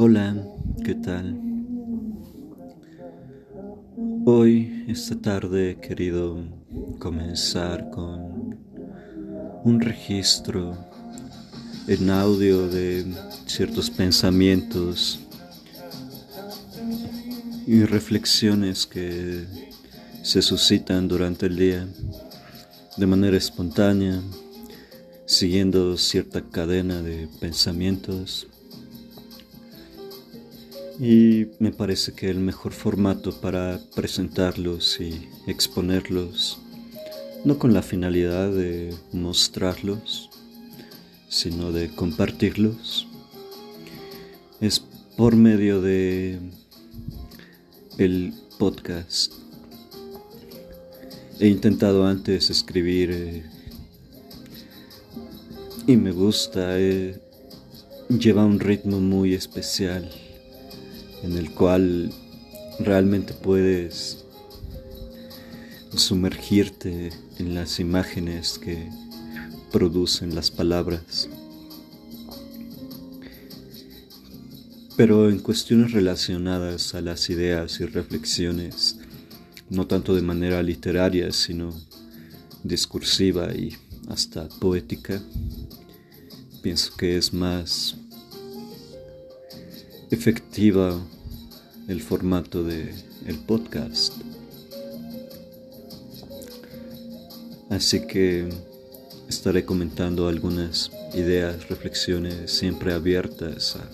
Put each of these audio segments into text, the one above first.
Hola, ¿qué tal? Hoy, esta tarde, he querido comenzar con un registro en audio de ciertos pensamientos y reflexiones que se suscitan durante el día de manera espontánea, siguiendo cierta cadena de pensamientos. Y me parece que el mejor formato para presentarlos y exponerlos, no con la finalidad de mostrarlos, sino de compartirlos, es por medio de el podcast. He intentado antes escribir y me gusta, lleva un ritmo muy especial, en el cual realmente puedes sumergirte en las imágenes que producen las palabras. Pero en cuestiones relacionadas a las ideas y reflexiones, no tanto de manera literaria, sino discursiva y hasta poética, pienso que es más efectiva el formato del podcast. Así que estaré comentando algunas ideas, reflexiones siempre abiertas a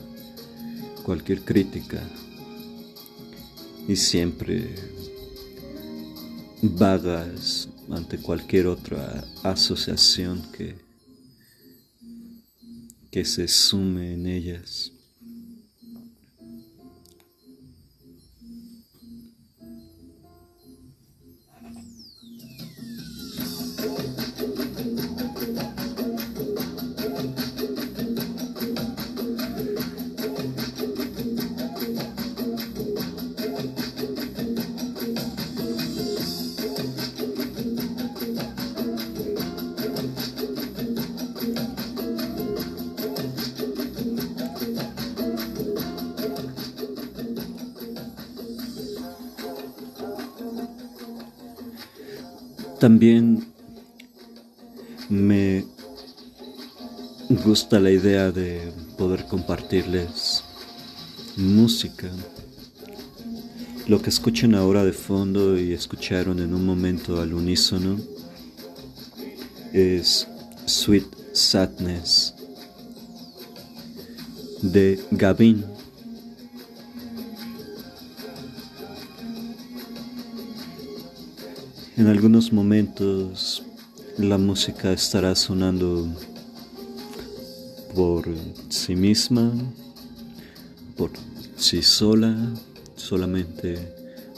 cualquier crítica y siempre vagas ante cualquier otra asociación que se sume en ellas. También me gusta la idea de poder compartirles música. Lo que escuchan ahora de fondo y escucharon en un momento al unísono es Sweet Sadness de Gavin. En algunos momentos la música estará sonando por sí misma, por sí sola, solamente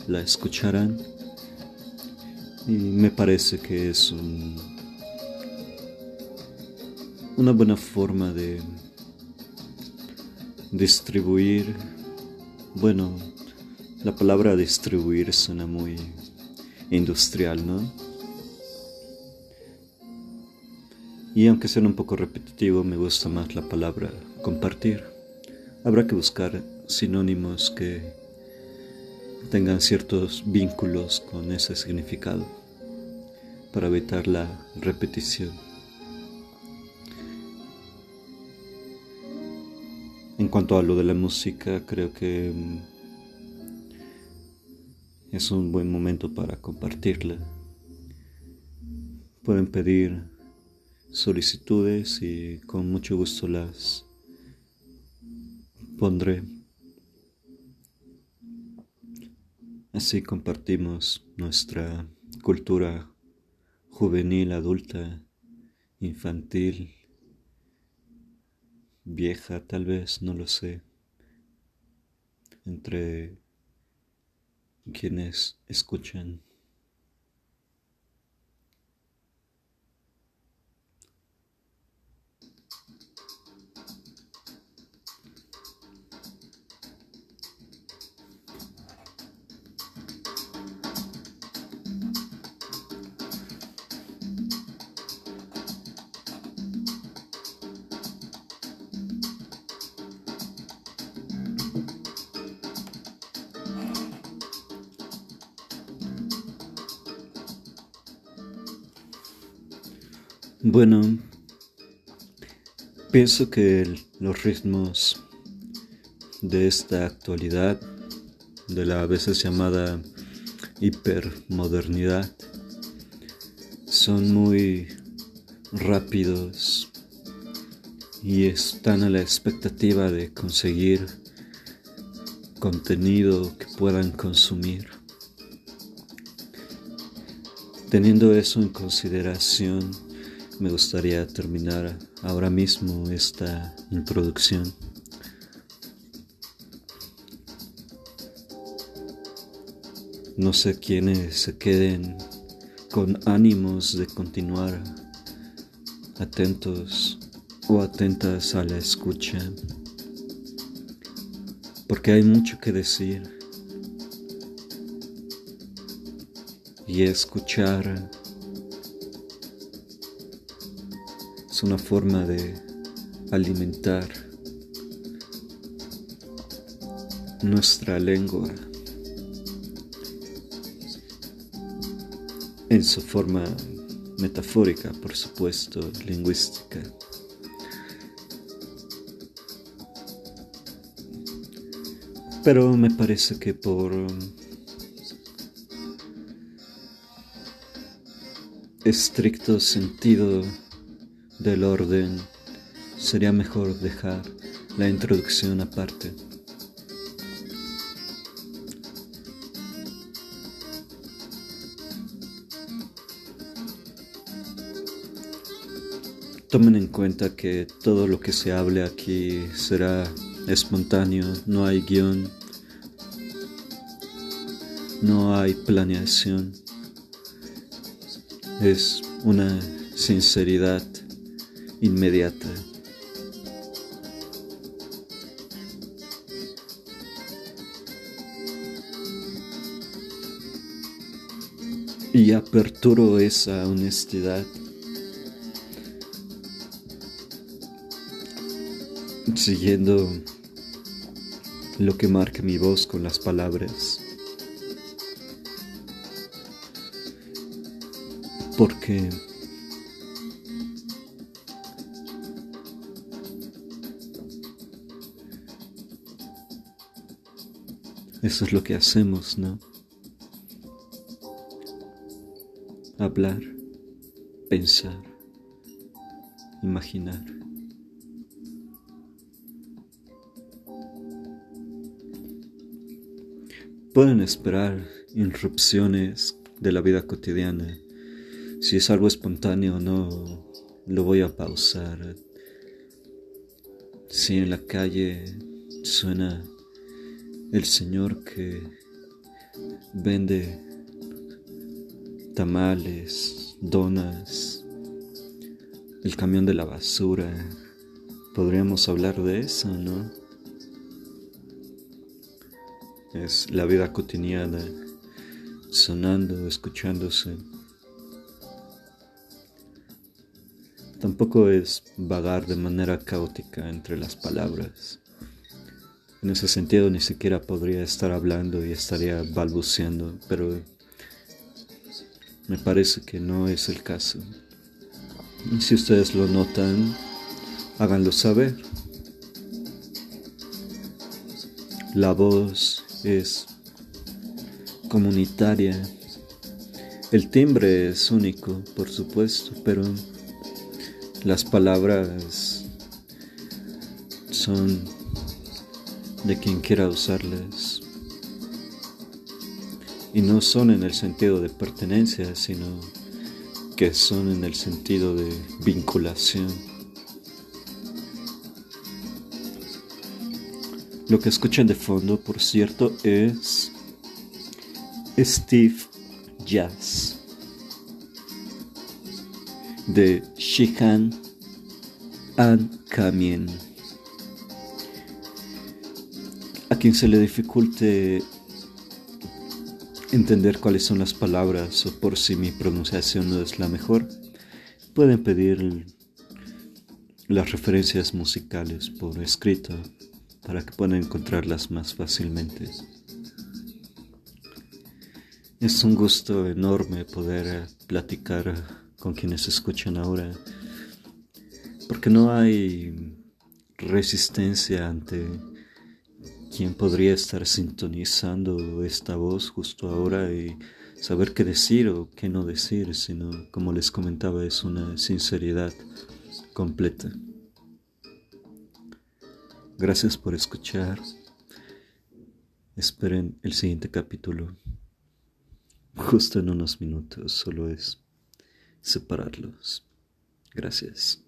la escucharán. Y me parece que es una buena forma de distribuir. Bueno, la palabra distribuir suena muy industrial, ¿no? Y aunque suene un poco repetitivo, me gusta más la palabra compartir. Habrá que buscar sinónimos que tengan ciertos vínculos con ese significado para evitar la repetición. En cuanto a lo de la música, creo que es un buen momento para compartirla. Pueden pedir solicitudes y con mucho gusto las pondré. Así compartimos nuestra cultura juvenil, adulta, infantil, vieja, tal vez, no lo sé, entre quienes escuchan. Bueno, pienso que los ritmos de esta actualidad, de la a veces llamada hipermodernidad, son muy rápidos y están a la expectativa de conseguir contenido que puedan consumir. Teniendo eso en consideración, me gustaría terminar ahora mismo esta introducción. No sé quiénes se queden con ánimos de continuar atentos o atentas a la escucha, porque hay mucho que decir, y escuchar es una forma de alimentar nuestra lengua en su forma metafórica, por supuesto, lingüística. Pero me parece que por estricto sentido del orden sería mejor dejar la introducción aparte. Tomen en cuenta que todo lo que se hable aquí será espontáneo, no hay guión, no hay planeación, es una sinceridad inmediata. Y aperturo esa honestidad. Siguiendo lo que marca mi voz con las palabras, porque eso es lo que hacemos, ¿no? Hablar, pensar, imaginar. Pueden esperar irrupciones de la vida cotidiana. Si es algo espontáneo o no, lo voy a pausar. Si en la calle suena el señor que vende tamales, donas, el camión de la basura, podríamos hablar de eso, ¿no? Es la vida cotidiana sonando, escuchándose. Tampoco es vagar de manera caótica entre las palabras. En ese sentido ni siquiera podría estar hablando y estaría balbuceando, pero me parece que no es el caso. Y si ustedes lo notan, háganlo saber. La voz es comunitaria, el timbre es único, por supuesto, pero las palabras son de quien quiera usarlas, y no son en el sentido de pertenencia, sino que son en el sentido de vinculación. Lo que escuchan de fondo, por cierto, es Steve Jazz de Sheehan and Kamien. A quien se le dificulte entender cuáles son las palabras, o por si mi pronunciación no es la mejor, pueden pedir las referencias musicales por escrito, para que puedan encontrarlas más fácilmente. Es un gusto enorme poder platicar con quienes escuchan ahora porque no hay resistencia ante quien podría estar sintonizando esta voz justo ahora y saber qué decir o qué no decir, sino, como les comentaba, es una sinceridad completa. Gracias por escuchar. Esperen el siguiente capítulo. Justo en unos minutos, solo es separarlos. Gracias.